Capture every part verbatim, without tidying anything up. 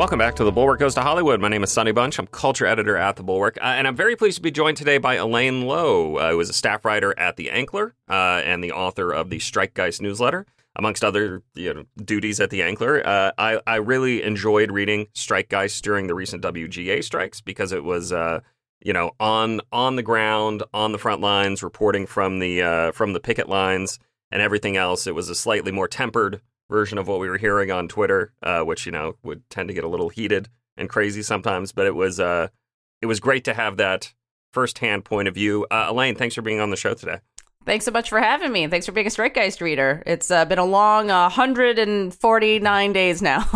Welcome back to The Bulwark Goes to Hollywood. My name is Sonny Bunch. I'm culture editor at The Bulwark. Uh, and I'm very pleased to be joined today by Elaine Lowe, uh, who is a staff writer at The Ankler uh, and the author of the Strike Geist newsletter. Amongst other you know, duties at The Ankler, uh, I, I really enjoyed reading Strike Geist during the recent W G A strikes because it was, uh, you know, on on the ground, on the front lines, reporting from the uh, from the picket lines and everything else. It was a slightly more tempered version of what we were hearing on Twitter, uh, which, you know, would tend to get a little heated and crazy sometimes. But it was uh, it was great to have that firsthand point of view. Uh, Elaine, thanks for being on the show today. Thanks so much for having me. Thanks for being a Strike Geist reader. It's uh, been a long uh, one hundred forty-nine days now.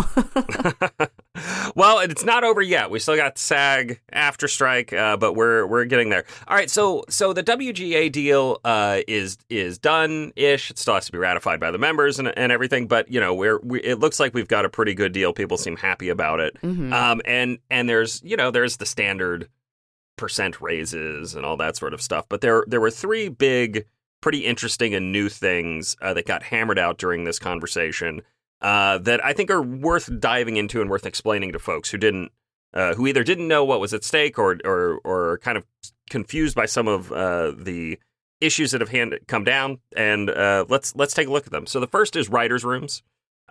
Well, it's not over yet. We still got SAG after strike, uh, but we're we're getting there. All right. So so the W G A deal uh, is is done ish. It still has to be ratified by the members and, and everything. But, you know, we're we, it looks like we've got a pretty good deal. People seem happy about it. Mm-hmm. Um, and and there's, you know, there's the standard percent raises and all that sort of stuff. But there there were three big, pretty interesting and new things uh, that got hammered out during this conversation uh, that I think are worth diving into and worth explaining to folks who didn't, uh, who either didn't know what was at stake or or or are kind of confused by some of uh, the issues that have hand- come down. And uh, let's let's take a look at them. So the first is writers' rooms.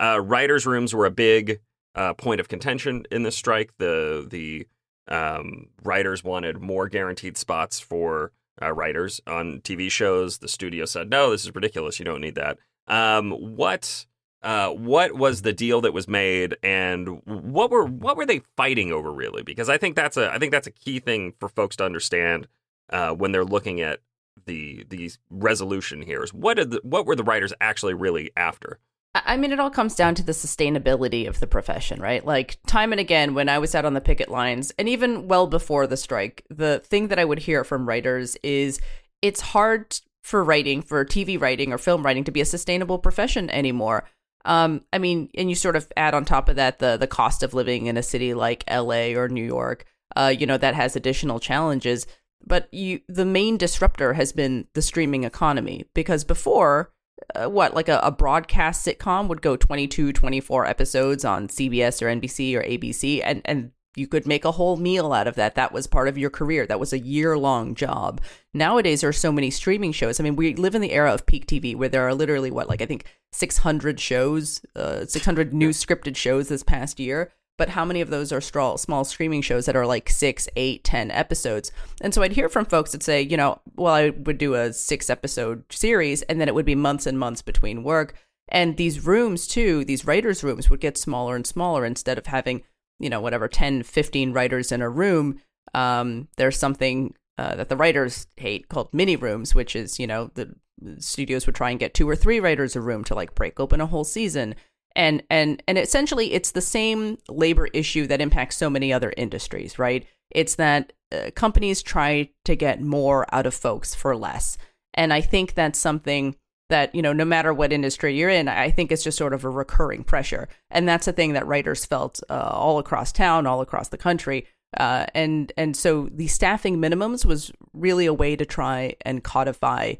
Uh, writers' rooms were a big uh, point of contention in this strike. The the Um, writers wanted more guaranteed spots for uh, writers on T V shows. The studio said, "No, this is ridiculous. You don't need that." Um, what uh, what was the deal that was made, and what were what were they fighting over really? Because I think that's a I think that's a key thing for folks to understand uh, when they're looking at the the resolution here. Is what did the, what were the writers actually really after? I mean, it all comes down to the sustainability of the profession, right? Like, time and again, when I was out on the picket lines, and even well before the strike, the thing that I would hear from writers is it's hard for writing, for T V writing or film writing, to be a sustainable profession anymore. Um, I mean, and you sort of add on top of that the the cost of living in a city like L A or New York, uh, you know, that has additional challenges. But you, the main disruptor has been the streaming economy, because before... Uh, what, like a, a broadcast sitcom would go twenty-two, twenty-four episodes on C B S or N B C or A B C, and, and you could make a whole meal out of that. That was part of your career. That was a year-long job. Nowadays, there are so many streaming shows. I mean, we live in the era of peak T V, where there are literally, what, like I think six hundred shows, uh, six hundred new scripted shows this past year. But how many of those are small, small streaming shows that are like six, eight, ten episodes? And so I'd hear from folks that say, you know, well, I would do a six episode series, and then it would be months and months between work. And these rooms too, these writers' rooms would get smaller and smaller. Instead of having, you know, whatever, ten, fifteen writers in a room, um, there's something uh, that the writers hate called mini rooms, which is, you know, the studios would try and get two or three writers a room to like break open a whole season. And and and essentially, it's the same labor issue that impacts so many other industries, right? It's that uh, companies try to get more out of folks for less. And I think that's something that, you know, no matter what industry you're in, I think it's just sort of a recurring pressure. And that's a thing that writers felt uh, all across town, all across the country. Uh, and, and so the staffing minimums was really a way to try and codify,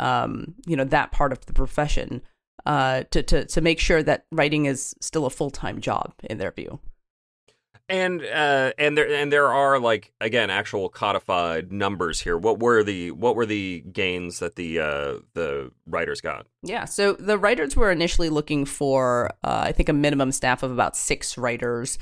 um, you know, that part of the profession. Uh, to, to to make sure that writing is still a full-time job in their view, and uh, and there and there are like again actual codified numbers here. What were the what were the gains that the uh, the writers got? Yeah, so the writers were initially looking for uh, I think a minimum staff of about six writers,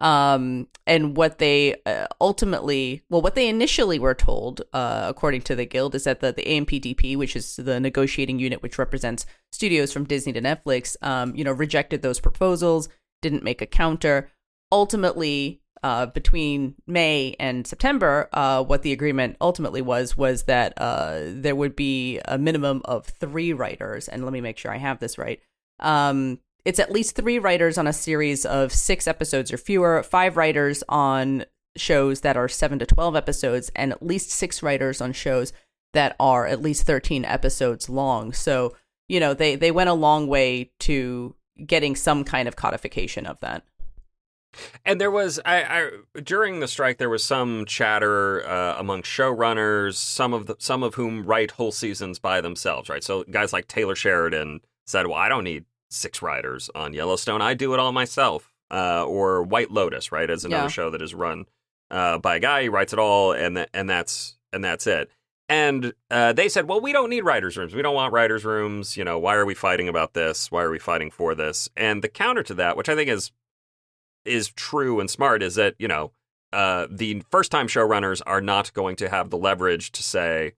um, and what they uh, ultimately well what they initially were told, uh, according to the Guild, is that the the A M P T P, which is the negotiating unit which represents studios from Disney to Netflix, um, you know, rejected those proposals, didn't make a counter. Ultimately, uh, between May and September, uh, what the agreement ultimately was, was that uh, there would be a minimum of three writers. And let me make sure I have this right. Um, it's at least three writers on a series of six episodes or fewer, five writers on shows that are seven to twelve episodes, and at least six writers on shows that are at least thirteen episodes long. So, you know, they, they went a long way to getting some kind of codification of that. And there was, I, I during the strike, there was some chatter uh, among showrunners, some of the, some of whom write whole seasons by themselves, right? So guys like Taylor Sheridan said, "Well, I don't need six writers on Yellowstone. I do it all myself." uh, or White Lotus, right? Is another yeah. show that is run uh, by a guy. He writes it all, and th- and that's and that's it. And uh, they said, well, we don't need writers' rooms. We don't want writers' rooms. You know, why are we fighting about this? Why are we fighting for this? And the counter to that, which I think is is true and smart, is that, you know, uh, the first-time showrunners are not going to have the leverage to say,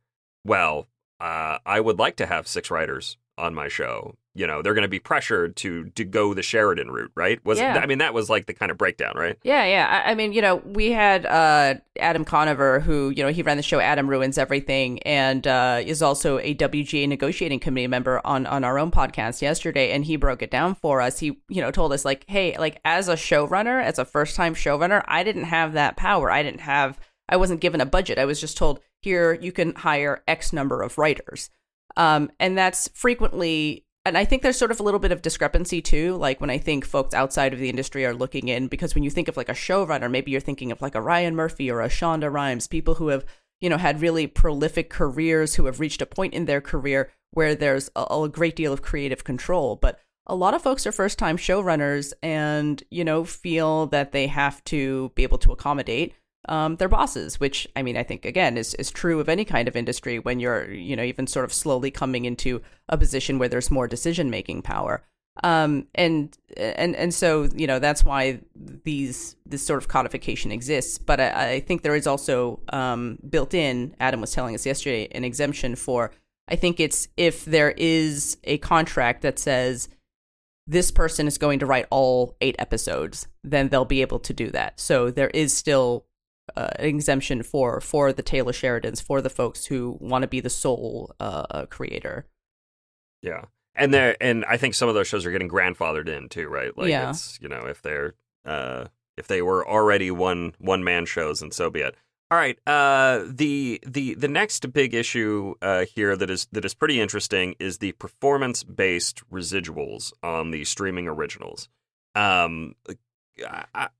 well, uh, I would like to have six writers on my show. You know, they're going to be pressured to to go the Sheridan route, right? Was yeah. I mean, that was like the kind of breakdown, right? Yeah, yeah. I, I mean, you know, we had uh, Adam Conover, who, you know, he ran the show Adam Ruins Everything, and uh, is also a W G A negotiating committee member on, on our own podcast yesterday, and he broke it down for us. He, you know, told us, like, hey, like, as a showrunner, as a first-time showrunner, I didn't have that power. I didn't have, I wasn't given a budget. I was just told, here, you can hire X number of writers. Um, and that's frequently... And I think there's sort of a little bit of discrepancy, too, like when I think folks outside of the industry are looking in, because when you think of like a showrunner, maybe you're thinking of like a Ryan Murphy or a Shonda Rhimes, people who have, you know, had really prolific careers, who have reached a point in their career where there's a, a great deal of creative control. But a lot of folks are first time showrunners and, you know, feel that they have to be able to accommodate Um, their bosses, which, I mean, I think, again, is, is true of any kind of industry when you're, you know, even sort of slowly coming into a position where there's more decision-making power. Um, and, and, and so, you know, that's why these, this sort of codification exists. But I, I think there is also um, built in, Adam was telling us yesterday, an exemption for, I think it's if there is a contract that says this person is going to write all eight episodes, then they'll be able to do that. So there is still Uh, an exemption for for the Taylor Sheridans, for the folks who want to be the sole uh, creator. Yeah, and there, and I think some of those shows are getting grandfathered in too, right? Like, yeah. it's, you know, if they're uh, if they were already one one man shows, and so be it. All right, uh, the the the next big issue uh, here that is that is pretty interesting is the performance based residuals on the streaming originals. Um,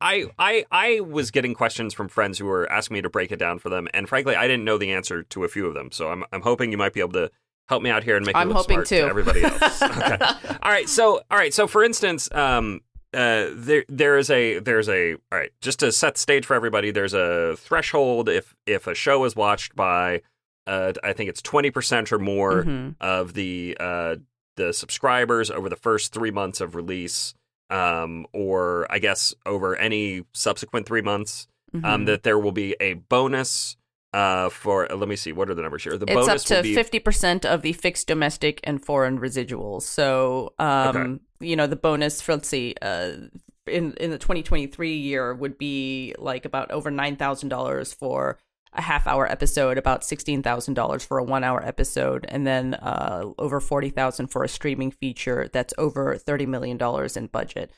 I, I I was getting questions from friends who were asking me to break it down for them, and frankly, I didn't know the answer to a few of them. So I'm I'm hoping you might be able to help me out here and make it look smart too. to everybody else. Okay. all right. So all right. So for instance, um, uh, there there is a there's a all right. Just to set stage for everybody, there's a threshold if if a show is watched by, uh, I think it's twenty percent or more mm-hmm. of the uh, the subscribers over the first three months of release. Um, or I guess over any subsequent three months, mm-hmm. um, that there will be a bonus uh, for, uh, let me see, what are the numbers here? The it's bonus up to be... fifty percent of the fixed domestic and foreign residuals. So, um, okay. you know, the bonus for, let's see, uh, in, in the twenty twenty-three year would be like about over nine thousand dollars for a half hour episode, about sixteen thousand dollars for a one hour episode, and then uh, over forty thousand dollars for a streaming feature that's over thirty million dollars in budget.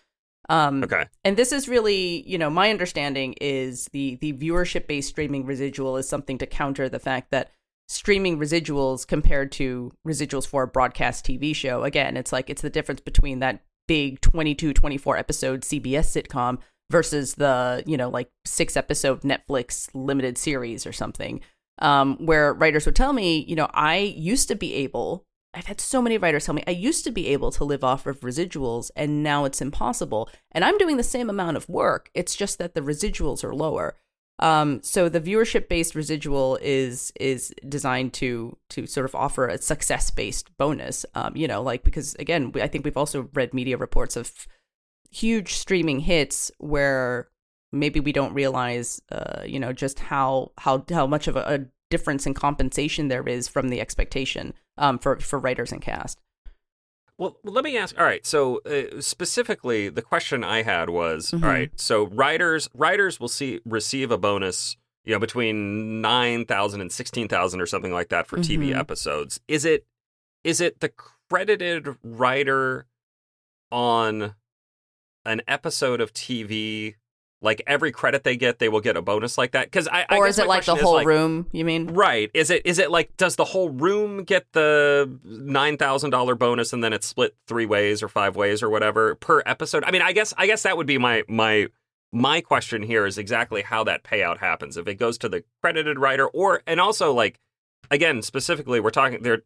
Um, okay. And this is really, you know, my understanding is the, the viewership-based streaming residual is something to counter the fact that streaming residuals compared to residuals for a broadcast T V show, again, it's like it's the difference between that big twenty-two, twenty-four episode C B S sitcom versus the, you know, like six episode Netflix limited series or something, um, where writers would tell me, you know, I used to be able, I've had so many writers tell me, I used to be able to live off of residuals, and now it's impossible. And I'm doing the same amount of work. It's just that the residuals are lower. Um, so the viewership based residual is is designed to to sort of offer a success based bonus, um, you know, like, because, again, I think we've also read media reports of huge streaming hits where maybe we don't realize, uh, you know, just how how how much of a, a difference in compensation there is from the expectation um, for for writers and cast. Well, let me ask. All right, so uh, specifically, the question I had was, mm-hmm. all right, so writers writers will see receive a bonus, you know, between nine thousand and sixteen thousand or something like that for mm-hmm. T V episodes. Is it is it the credited writer on an episode of T V, like every credit they get, they will get a bonus like that? Because I, or I is it like the whole like, room? You mean right? Is it is it like does the whole room get the nine thousand dollar bonus and then it's split three ways or five ways or whatever per episode? I mean, I guess I guess that would be my my my question here is exactly how that payout happens, if it goes to the credited writer or and also like again specifically we're talking there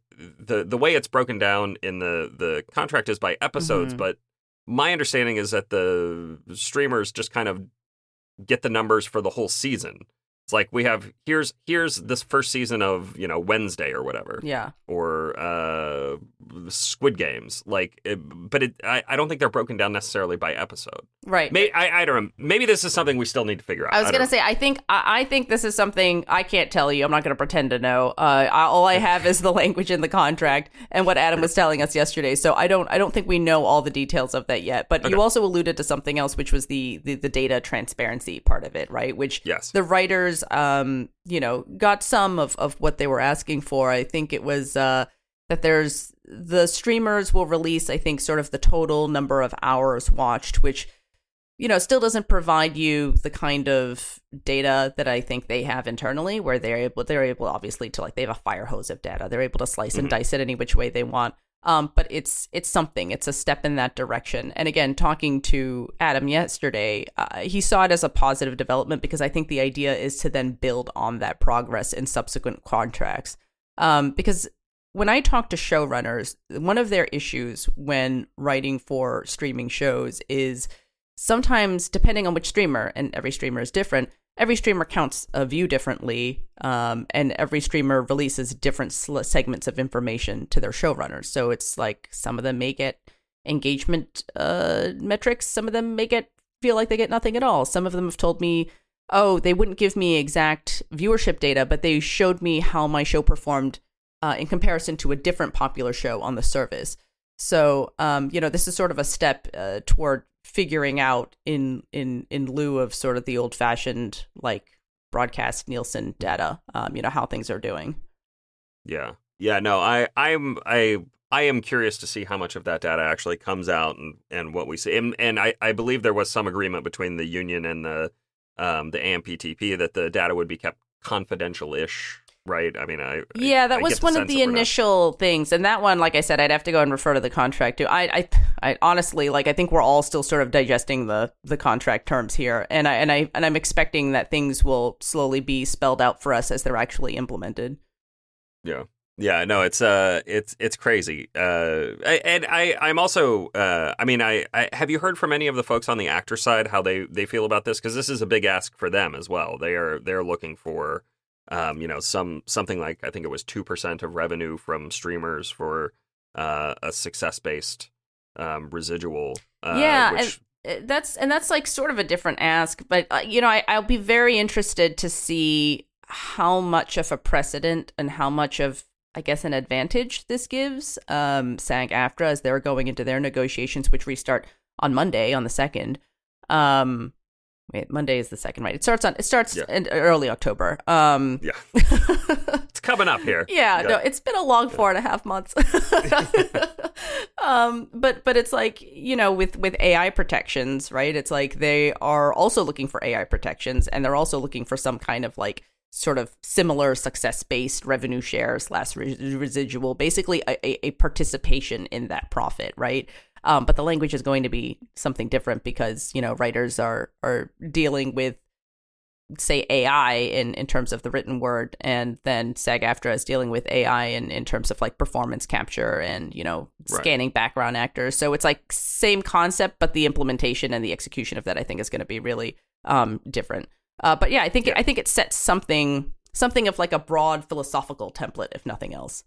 the the way it's broken down in the the contract is by episodes, mm-hmm. but my understanding is that the streamers just kind of get the numbers for the whole season. It's like we have here's here's this first season of, you know, Wednesday or whatever. Yeah. Or uh, Squid Games. Like, it, but it, I, I don't think they're broken down necessarily by episode. Right. Maybe, I I don't know. Maybe this is something we still need to figure out. I was gonna I say I think I, I think this is something I can't tell you. I'm not gonna pretend to know. Uh, I, all I have is the language in the contract and what Adam was telling us yesterday. So I don't I don't think we know all the details of that yet. But okay. You also alluded to something else, which was the the, the data transparency part of it, right? Which yes. The writers. Um, you know, got some of, of what they were asking for. I think it was uh, that there's the streamers will release, I think, sort of the total number of hours watched, which, you know, still doesn't provide you the kind of data that I think they have internally, where they're able, they're able obviously to, like, they have a fire hose of data. They're able to slice mm-hmm. and dice it any which way they want. Um, but it's it's something. It's a step in that direction. And again, talking to Adam yesterday, uh, he saw it as a positive development because I think the idea is to then build on that progress in subsequent contracts. Um, because when I talk to showrunners, one of their issues when writing for streaming shows is sometimes, depending on which streamer, and every streamer is different, every streamer counts a view differently, um, and every streamer releases different sl- segments of information to their showrunners. So it's like some of them may get engagement uh, metrics. Some of them may get feel like they get nothing at all. Some of them have told me, oh, they wouldn't give me exact viewership data, but they showed me how my show performed uh, in comparison to a different popular show on the service. So, um, you know, this is sort of a step uh, toward figuring out in in in lieu of sort of the old fashioned like broadcast Nielsen data, um, you know, how things are doing. Yeah. Yeah, no, I I'm I I am curious to see how much of that data actually comes out and, and what we see. And, and I, I believe there was some agreement between the union and the um the A M P T P that the data would be kept confidential-ish. Right. I mean, I. Yeah, that I was one of the initial not... things. And that one, like I said, I'd have to go and refer to the contract too. I, I, I honestly, like, I think we're all still sort of digesting the, the contract terms here. And I and I and I'm expecting that things will slowly be spelled out for us as they're actually implemented. Yeah. Yeah. No, it's uh, it's it's crazy. Uh, and I I'm also uh, I mean, I, I have you heard from any of the folks on the actor side, how they they feel about this? Because this is a big ask for them as well. They are they're looking for. Um, you know, some something like I think it was two percent of revenue from streamers for uh, a success-based um, residual. Uh, yeah, which... and that's and that's like sort of a different ask, but uh, you know, I, I'll be very interested to see how much of a precedent and how much of, I guess, an advantage this gives um, SAG-AFTRA as they're going into their negotiations, which restart on Monday on the second. Um, Wait, Monday is the second, right? It starts on. It starts yeah. in early October. Um, yeah, it's coming up here. Yeah, yeah, no, it's been a long yeah. four and a half months. um, but but it's like, you know, with with A I protections, right? It's like they are also looking for A I protections, and they're also looking for some kind of like sort of similar success based revenue share slash residual, basically a, a, a participation in that profit, right? Um, but the language is going to be something different because, you know, writers are, are dealing with, say, A I in, in terms of the written word, and then SAG-AFTRA is dealing with A I in, in terms of like performance capture and, you know, scanning right. background actors. So it's like same concept, but the implementation and the execution of that, I think, is going to be really um, different. Uh, but yeah, I think yeah. I think it sets something something of like a broad philosophical template, if nothing else.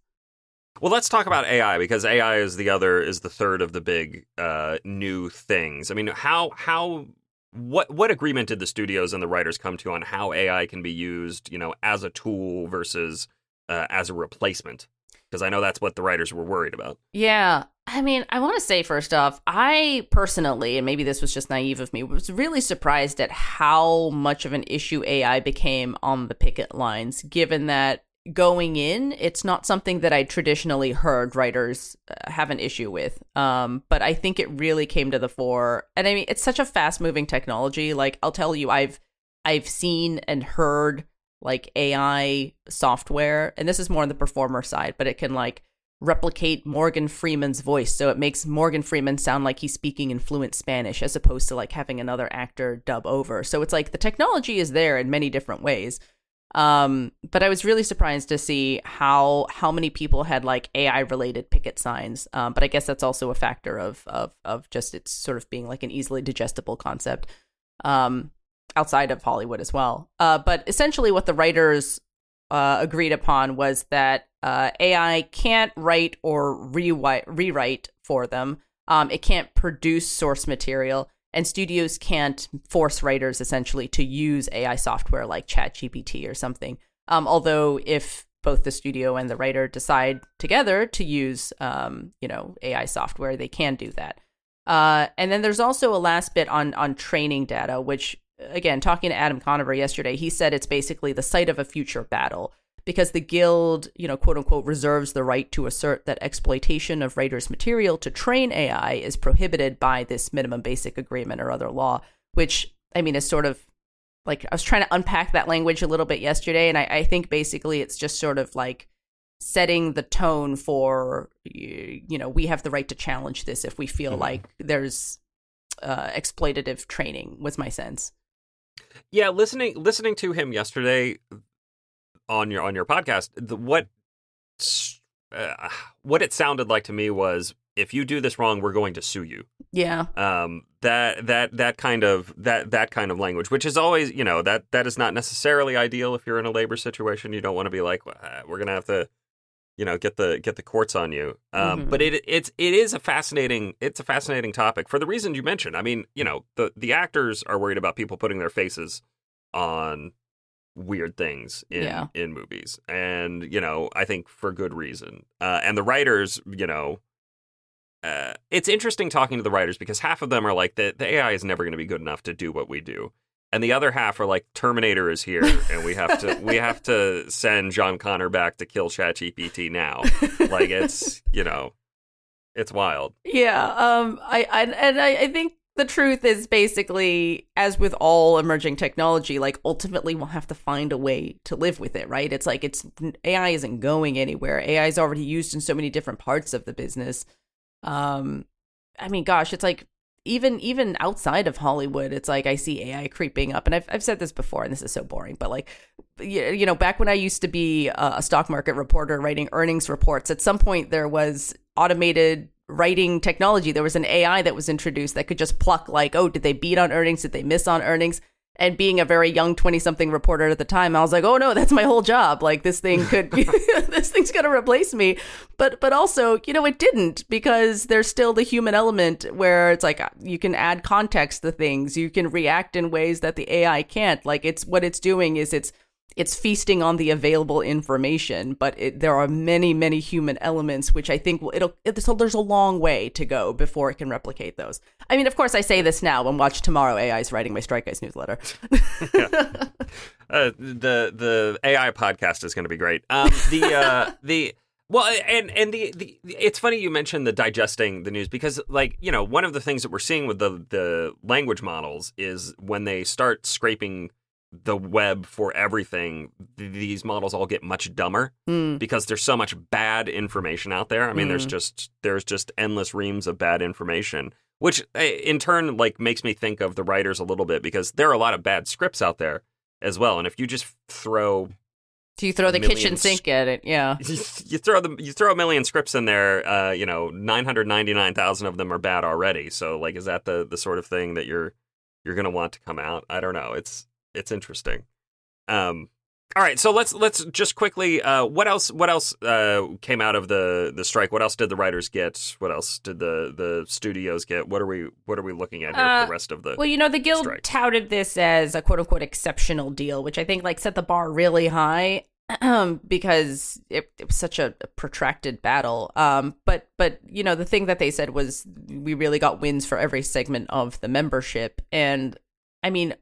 Well, let's talk about A I, because A I is the other is the third of the big uh, new things. I mean, how how what what agreement did the studios and the writers come to on how A I can be used, you know, as a tool versus uh, as a replacement? Because I know that's what the writers were worried about. Yeah. I mean, I want to say, first off, I personally, and maybe this was just naive of me, was really surprised at how much of an issue A I became on the picket lines, given that going in, it's not something that I traditionally heard writers uh, have an issue with. Um, but I think it really came to the fore. And I mean, it's such a fast-moving technology. Like, I'll tell you, I've I've seen and heard, like, A I software, and this is more on the performer side, but it can, like, replicate Morgan Freeman's voice. So it makes Morgan Freeman sound like he's speaking in fluent Spanish as opposed to, like, having another actor dub over. So it's like the technology is there in many different ways. Um, but I was really surprised to see how how many people had like A I related picket signs. Um, but I guess that's also a factor of of of just it's sort of being like an easily digestible concept um, outside of Hollywood as well. Uh, but essentially, what the writers uh, agreed upon was that uh, A I can't write or re- rewrite for them. Um, it can't produce source material. And studios can't force writers, essentially, to use A I software like ChatGPT or something. Um, although if both the studio and the writer decide together to use, um, you know, A I software, they can do that. Uh, and then there's also a last bit on on training data, which, again, talking to Adam Conover yesterday, he said it's basically the site of a future battle because the guild, you know, quote unquote, reserves the right to assert that exploitation of writers' material to train A I is prohibited by this minimum basic agreement or other law, which, I mean, is sort of like, I was trying to unpack that language a little bit yesterday. And I, I think basically it's just sort of like setting the tone for, you know, we have the right to challenge this if we feel mm-hmm. like there's uh, exploitative training, was my sense. Yeah, listening listening to him yesterday, on your on your podcast, the, what uh, what it sounded like to me was, if you do this wrong, we're going to sue you. Yeah. Um. That that that kind of that that kind of language, which is always, you know, that that is not necessarily ideal if you're in a labor situation. You don't want to be like, well, we're gonna have to, you know, get the get the courts on you. Um. Mm-hmm. But it it's it is a fascinating it's a fascinating topic for the reason you mentioned. I mean, you know, the the actors are worried about people putting their faces on weird things in, yeah. in movies. And, you know, I think for good reason. Uh, and the writers, you know, uh, it's interesting talking to the writers because half of them are like, the, the A I is never going to be good enough to do what we do. And the other half are like, Terminator is here and we have to we have to send John Connor back to kill ChatGPT now. Like, it's, you know, it's wild. Yeah. Um. I, I And I, I think the truth is basically, as with all emerging technology, like ultimately we'll have to find a way to live with it, right? It's like it's A I isn't going anywhere. A I is already used in so many different parts of the business. Um, I mean, gosh, it's like even even outside of Hollywood, it's like I see A I creeping up. And I've I've said this before, and this is so boring, but like, you know, back when I used to be a stock market reporter writing earnings reports, at some point there was automated writing technology. There was an A I that was introduced that could just pluck like, oh, did they beat on earnings? Did they miss on earnings? And being a very young twenty-something reporter at the time, I was like, oh no, that's my whole job. Like this thing could, this thing's going to replace me. But but also, you know, it didn't, because there's still the human element where it's like you can add context to things. You can react in ways that the A I can't. Like it's what it's doing is it's It's feasting on the available information, but it, there are many, many human elements, which I think will, it'll, it'll, there's a long way to go before it can replicate those. I mean, of course, I say this now, and watch tomorrow, A I is writing my Strike Geist newsletter. yeah. uh, the the A I podcast is going to be great. Um, the uh, the well, and and the, the it's funny you mentioned the digesting the news, because like, you know, one of the things that we're seeing with the the language models is when they start scraping the web for everything, these models all get much dumber mm. because there's so much bad information out there. I mean, mm. there's just there's just endless reams of bad information, which in turn like makes me think of the writers a little bit, because there are a lot of bad scripts out there as well. And if you just throw, do you throw the kitchen sink at it? Yeah, you, you throw the you throw a million scripts in there. Uh, you know, nine hundred ninety nine thousand of them are bad already. So like, is that the the sort of thing that you're you're going to want to come out? I don't know. It's It's interesting. Um, all right, so let's let's just quickly. Uh, what else? What else uh, came out of the, the strike? What else did the writers get? What else did the, the studios get? What are we What are we looking at here uh, for the rest of the? Well, you know, the guild strike touted this as a quote unquote exceptional deal, which I think like set the bar really high because it, it was such a protracted battle. Um, but but you know, the thing that they said was we really got wins for every segment of the membership, and I mean,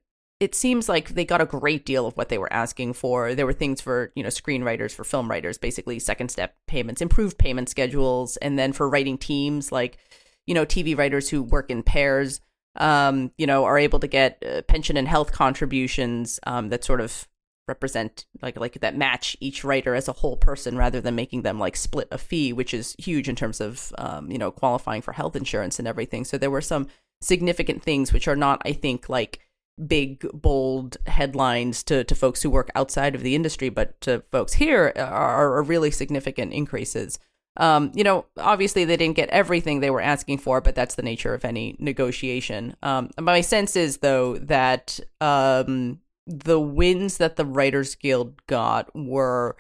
it seems like they got a great deal of what they were asking for. There were things for, you know, screenwriters, for film writers, basically second step payments, improved payment schedules. And then for writing teams, like, you know, T V writers who work in pairs, um, you know, are able to get uh, pension and health contributions um, that sort of represent like like that match each writer as a whole person, rather than making them like split a fee, which is huge in terms of, um, you know, qualifying for health insurance and everything. So there were some significant things which are not, I think, like big, bold headlines to, to folks who work outside of the industry, but to folks here are, are really significant increases. Um, you know, obviously they didn't get everything they were asking for, but that's the nature of any negotiation. Um, my sense is, though, that um, the wins that the Writers Guild got were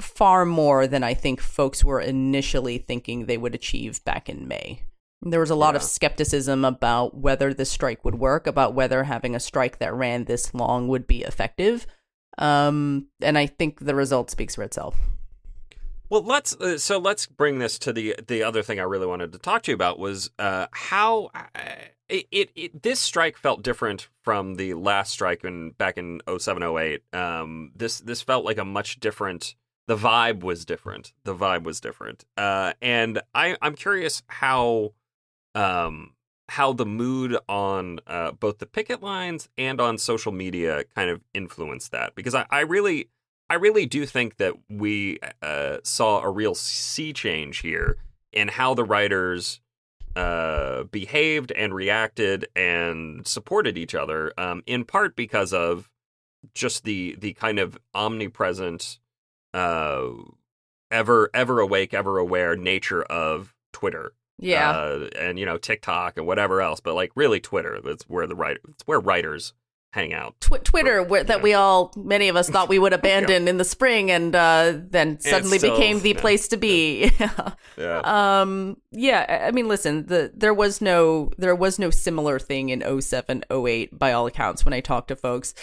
far more than I think folks were initially thinking they would achieve back in May. There was a lot yeah. of skepticism about whether the strike would work, about whether having a strike that ran this long would be effective. Um, and I think the result speaks for itself. Well, let's uh, so let's bring this to the the other thing I really wanted to talk to you about was uh, how I, it, it this strike felt different from the last strike in back in oh seven oh eight. Um, this this felt like a much different. The vibe was different. The vibe was different. Uh, and I, I'm curious how um, how the mood on uh, both the picket lines and on social media kind of influenced that. Because I, I really I really do think that we uh, saw a real sea change here in how the writers uh, behaved and reacted and supported each other, um, in part because of just the the kind of omnipresent... Uh, ever, ever awake, ever aware nature of Twitter, yeah, uh, and you know TikTok and whatever else, but like really Twitter. That's where the writer, it's where writers hang out. Tw- Twitter, for, where, that know. we all, many of us thought we would abandon yeah. in the spring, and uh, then suddenly still, became the yeah, place to be. Yeah. yeah. Um. Yeah. I mean, listen. The there was no there was no similar thing in oh seven oh eight by all accounts. When I talked to folks.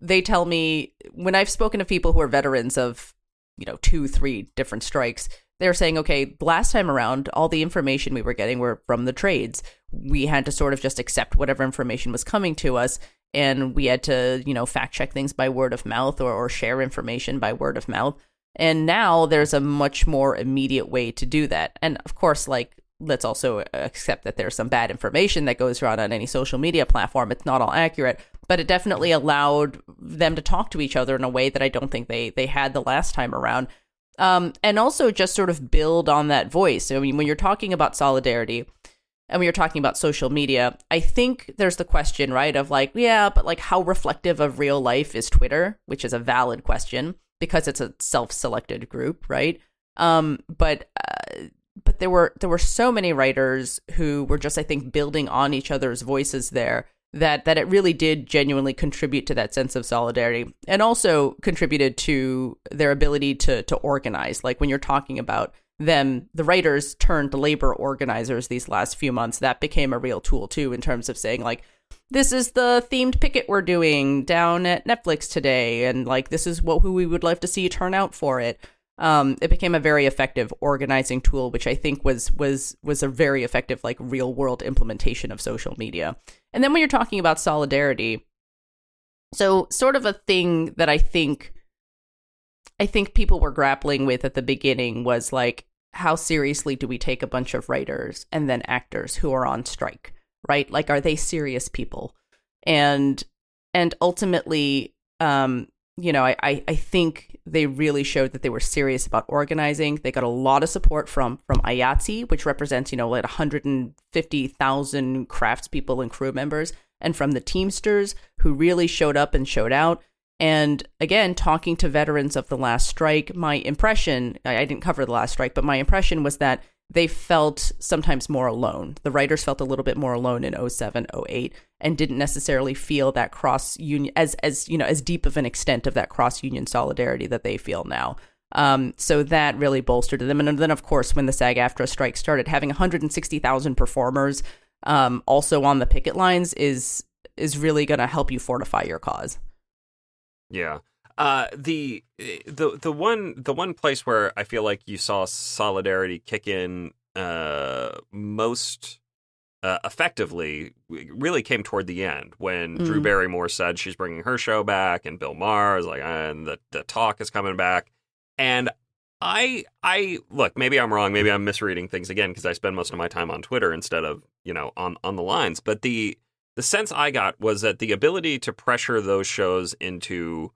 They tell me when I've spoken to people who are veterans of, you know, two, three different strikes, they're saying, OK, last time around, all the information we were getting were from the trades. We had to sort of just accept whatever information was coming to us. And we had to, you know, fact check things by word of mouth or, or share information by word of mouth. And now there's a much more immediate way to do that. And of course, like, let's also accept that there's some bad information that goes around on any social media platform. It's not all accurate, but it definitely allowed them to talk to each other in a way that I don't think they, they had the last time around. Um, and also just sort of build on that voice. I mean, when you're talking about solidarity and when you're talking about social media, I think there's the question, right, of like, yeah, but like how reflective of real life is Twitter, which is a valid question because it's a self-selected group, right? Um, but... Uh, But there were there were so many writers who were just, I think, building on each other's voices there that that it really did genuinely contribute to that sense of solidarity and also contributed to their ability to to organize. Like when you're talking about them, the writers turned labor organizers these last few months. That became a real tool, too, in terms of saying, like, this is the themed picket we're doing down at Netflix today. And like, this is what who we would like to see turn out for it. Um, it became a very effective organizing tool, which I think was was was a very effective, like, real world implementation of social media. And then when you're talking about solidarity, so sort of a thing that I think I think people were grappling with at the beginning was like, how seriously do we take a bunch of writers and then actors who are on strike, right? Like, are they serious people? And and ultimately, um, you know, I I, I think. They really showed that they were serious about organizing. They got a lot of support from from I A T S E, which represents, you know, like one hundred fifty thousand craftspeople and crew members, and from the Teamsters, who really showed up and showed out. And again, talking to veterans of the last strike, my impression, I, I didn't cover the last strike, but my impression was that they felt sometimes more alone. The writers felt a little bit more alone in oh seven, oh eight and didn't necessarily feel that cross union as, as, you know, as deep of an extent of that cross union solidarity that they feel now. Um, so that really bolstered them. And then, of course, when the SAG-AFTRA strike started, having one hundred sixty thousand performers um, also on the picket lines is, is really going to help you fortify your cause. Yeah. Uh, the the the one the one place where I feel like you saw solidarity kick in uh, most uh, effectively really came toward the end when mm. Drew Barrymore said she's bringing her show back, and Bill Maher is like, and the the talk is coming back. And I I look, maybe I'm wrong, maybe I'm misreading things again because I spend most of my time on Twitter instead of, you know, on on the lines. But the the sense I got was that the ability to pressure those shows into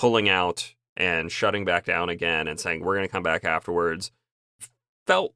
pulling out and shutting back down again and saying, we're going to come back afterwards, felt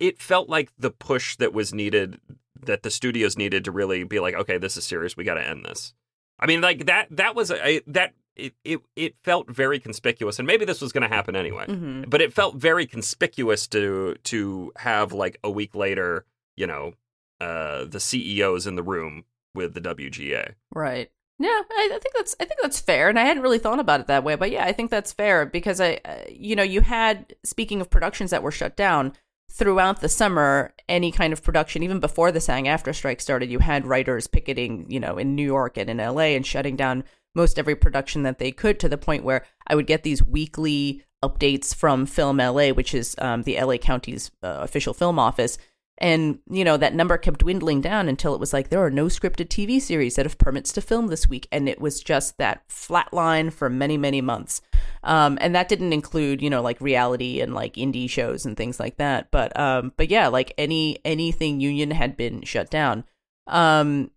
it felt like the push that was needed, that the studios needed to really be like, okay, this is serious. We got to end this. I mean, like that, that was a, that it, it, it felt very conspicuous, and maybe this was going to happen anyway, mm-hmm. but it felt very conspicuous to, to have like a week later, you know, uh, the C E Os in the room with the W G A. Right. Yeah, I think that's I think that's fair, and I hadn't really thought about it that way, but yeah, I think that's fair because I, uh, you know, you had, speaking of productions that were shut down throughout the summer, any kind of production, even before the SAG-AFTRA strike started, you had writers picketing, you know, in New York and in L A and shutting down most every production that they could, to the point where I would get these weekly updates from Film L A, which is um, the L A County's uh, official film office. And, you know, that number kept dwindling down until it was like, there are no scripted T V series that have permits to film this week. And it was just that flat line for many, many months. Um, and that didn't include, you know, like reality and like indie shows and things like that. But um, but yeah, like any anything union had been shut down. Um,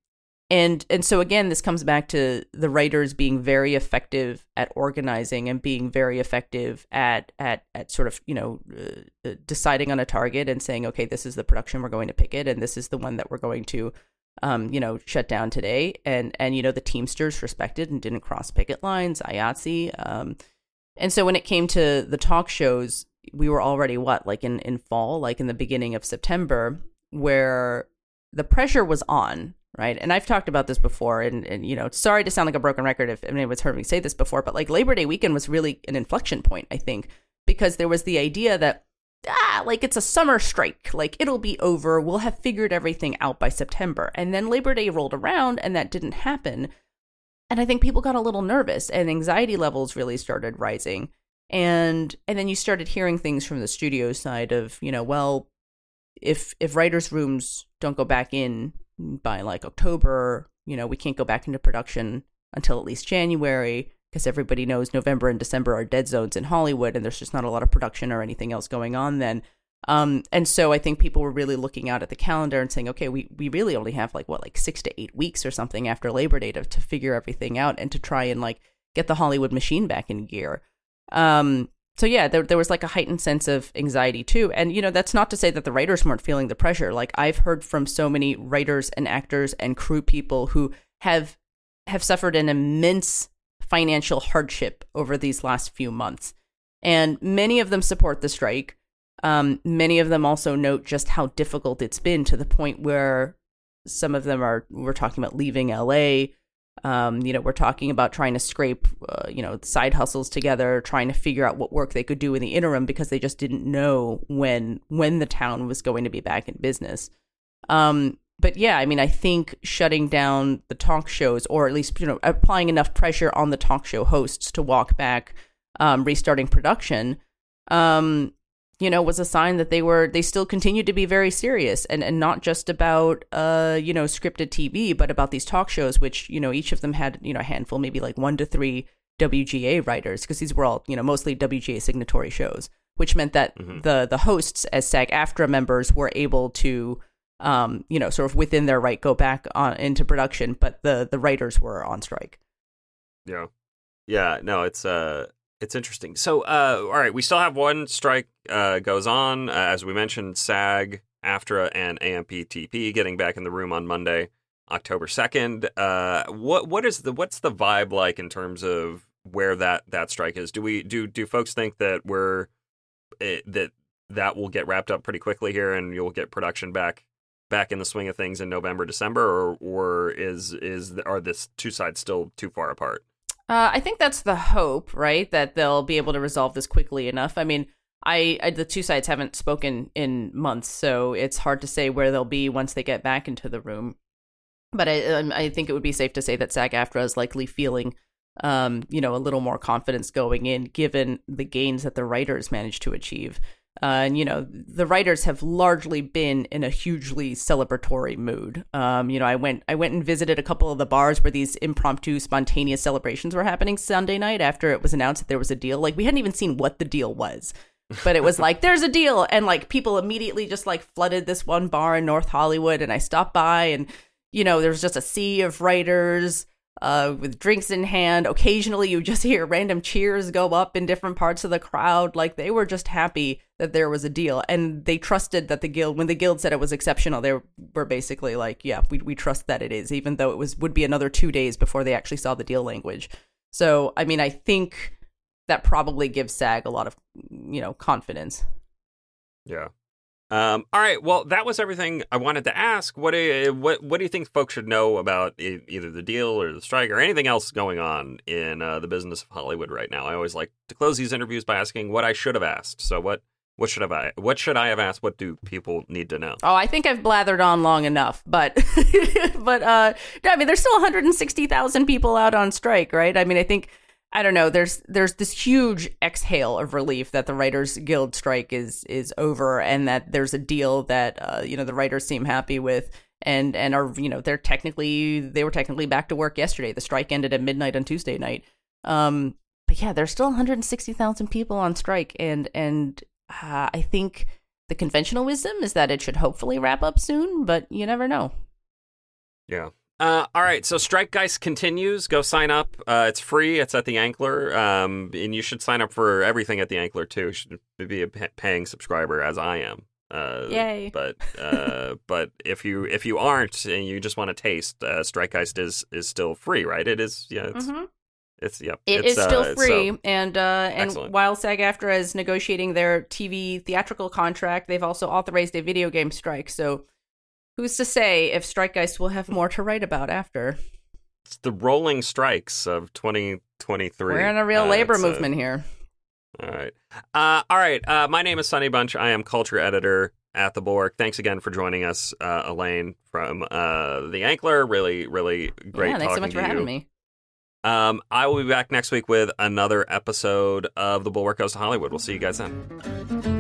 and and so, again, this comes back to the writers being very effective at organizing and being very effective at at, at sort of, you know, uh, deciding on a target and saying, OK, this is the production we're going to picket, and this is the one that we're going to, um, you know, shut down today. And, and, you know, the Teamsters respected and didn't cross picket lines, I A T S E. Um, and so when it came to the talk shows, we were already what, like in, in fall, like in the beginning of September, where the pressure was on. Right. And I've talked about this before, and, and, you know, sorry to sound like a broken record if anyone's heard me say this before, but like Labor Day weekend was really an inflection point, I think, because there was the idea that, ah, like it's a summer strike, like it'll be over. We'll have figured everything out by September. And then Labor Day rolled around and that didn't happen. And I think people got a little nervous and anxiety levels really started rising. And and then you started hearing things from the studio side of, you know, well, if if writers' rooms don't go back in by like October, you know, we can't go back into production until at least January, because everybody knows November and December are dead zones in Hollywood, and there's just not a lot of production or anything else going on then. Um, and so I think people were really looking out at the calendar and saying, okay, we, we really only have like, what, like six to eight weeks or something after Labor Day to, to figure everything out and to try and like get the Hollywood machine back in gear. Um, So yeah, there there was like a heightened sense of anxiety too. And, you know, that's not to say that the writers weren't feeling the pressure. Like I've heard from so many writers and actors and crew people who have have suffered an immense financial hardship over these last few months. And many of them support the strike. Um, many of them also note just how difficult it's been, to the point where some of them are, we're talking about leaving L A. Um, you know, we're talking about trying to scrape, uh, you know, side hustles together, trying to figure out what work they could do in the interim, because they just didn't know when when the town was going to be back in business. Um, but yeah, I mean, I think shutting down the talk shows, or at least, you know, applying enough pressure on the talk show hosts to walk back, um, restarting production, um, you know, was a sign that they were they still continued to be very serious, and, and not just about, uh, you know, scripted T V, but about these talk shows, which, you know, each of them had, you know, a handful, maybe like one to three W G A writers, because these were all, you know, mostly W G A signatory shows, which meant that mm-hmm. the the hosts as SAG-AFTRA members were able to, um, you know, sort of within their right, go back on into production. But the the writers were on strike. Yeah. Yeah. No, it's uh. It's interesting. So, uh, all right, we still have one strike uh, goes on. Uh, as we mentioned, SAG-AFTRA and A M P T P getting back in the room on Monday, October second. Uh, what what is the what's the vibe like in terms of where that, that strike is? Do we do do folks think that we're it, that that will get wrapped up pretty quickly here, and you'll get production back back in the swing of things in November, December, or or is is are this two sides still too far apart? Uh, I think that's the hope, right? That they'll be able to resolve this quickly enough. I mean, I, I the two sides haven't spoken in months, so it's hard to say where they'll be once they get back into the room. But I, I think it would be safe to say that SAG-AFTRA is likely feeling, um, you know, a little more confidence going in, given the gains that the writers managed to achieve. Uh, and, you know, the writers have largely been in a hugely celebratory mood. Um, you know, I went I went and visited a couple of the bars where these impromptu, spontaneous celebrations were happening Sunday night after it was announced that there was a deal. Like, we hadn't even seen what the deal was, but it was like, there's a deal. And like, people immediately just like flooded this one bar in North Hollywood. And I stopped by, and, you know, there was just a sea of writers. uh, with drinks in hand. Occasionally you just hear random cheers go up in different parts of the crowd. Like, they were just happy that there was a deal, and they trusted that the guild, when the guild said it was exceptional, they were basically like, yeah, we we trust that it is, even though it was would be another two days before they actually saw the deal language. So, I mean, I think that probably gives SAG a lot of, you know, confidence. Yeah. Um, all right. Well, that was everything I wanted to ask. What do you, what what do you think folks should know about e- either the deal or the strike or anything else going on in uh, the business of Hollywood right now? I always like to close these interviews by asking what I should have asked. So what what should have I what should I have asked? What do people need to know? Oh, I think I've blathered on long enough, but but uh, I mean, there's still one hundred sixty thousand people out on strike, right? I mean, I think. I don't know, there's there's this huge exhale of relief that the Writers Guild strike is is over, and that there's a deal that, uh, you know, the writers seem happy with, and, and are, you know, they're technically, they were technically back to work yesterday. The strike ended at midnight on Tuesday night. Um, but yeah, there's still one hundred sixty thousand people on strike, and, and uh, I think the conventional wisdom is that it should hopefully wrap up soon, but you never know. Yeah. Uh, all right, so Strike Geist continues. Go sign up. Uh, it's free. It's at The Ankler. Um, and you should sign up for everything at The Ankler, too. You should be a paying subscriber, as I am. Uh, Yay. But uh, but if you if you aren't and you just want to taste, uh, Strike Geist is, is still free, right? It is, yeah. It's, mm-hmm. it's, yeah, it it's, is still uh, free. So, and uh, and while SAG-AFTRA is negotiating their T V theatrical contract, they've also authorized a video game strike, so... Who's to say if Strike Geist will have more to write about after? It's the rolling strikes of twenty twenty-three. We're in a real uh, labor movement a... here. All right. Uh, all right. Uh, my name is Sonny Bunch. I am culture editor at The Bulwark. Thanks again for joining us, uh, Elaine, from uh, The Ankler. Really, really great yeah, thanks talking so much for having you. me. Um, I will be back next week with another episode of The Bulwark Goes to Hollywood. We'll see you guys then.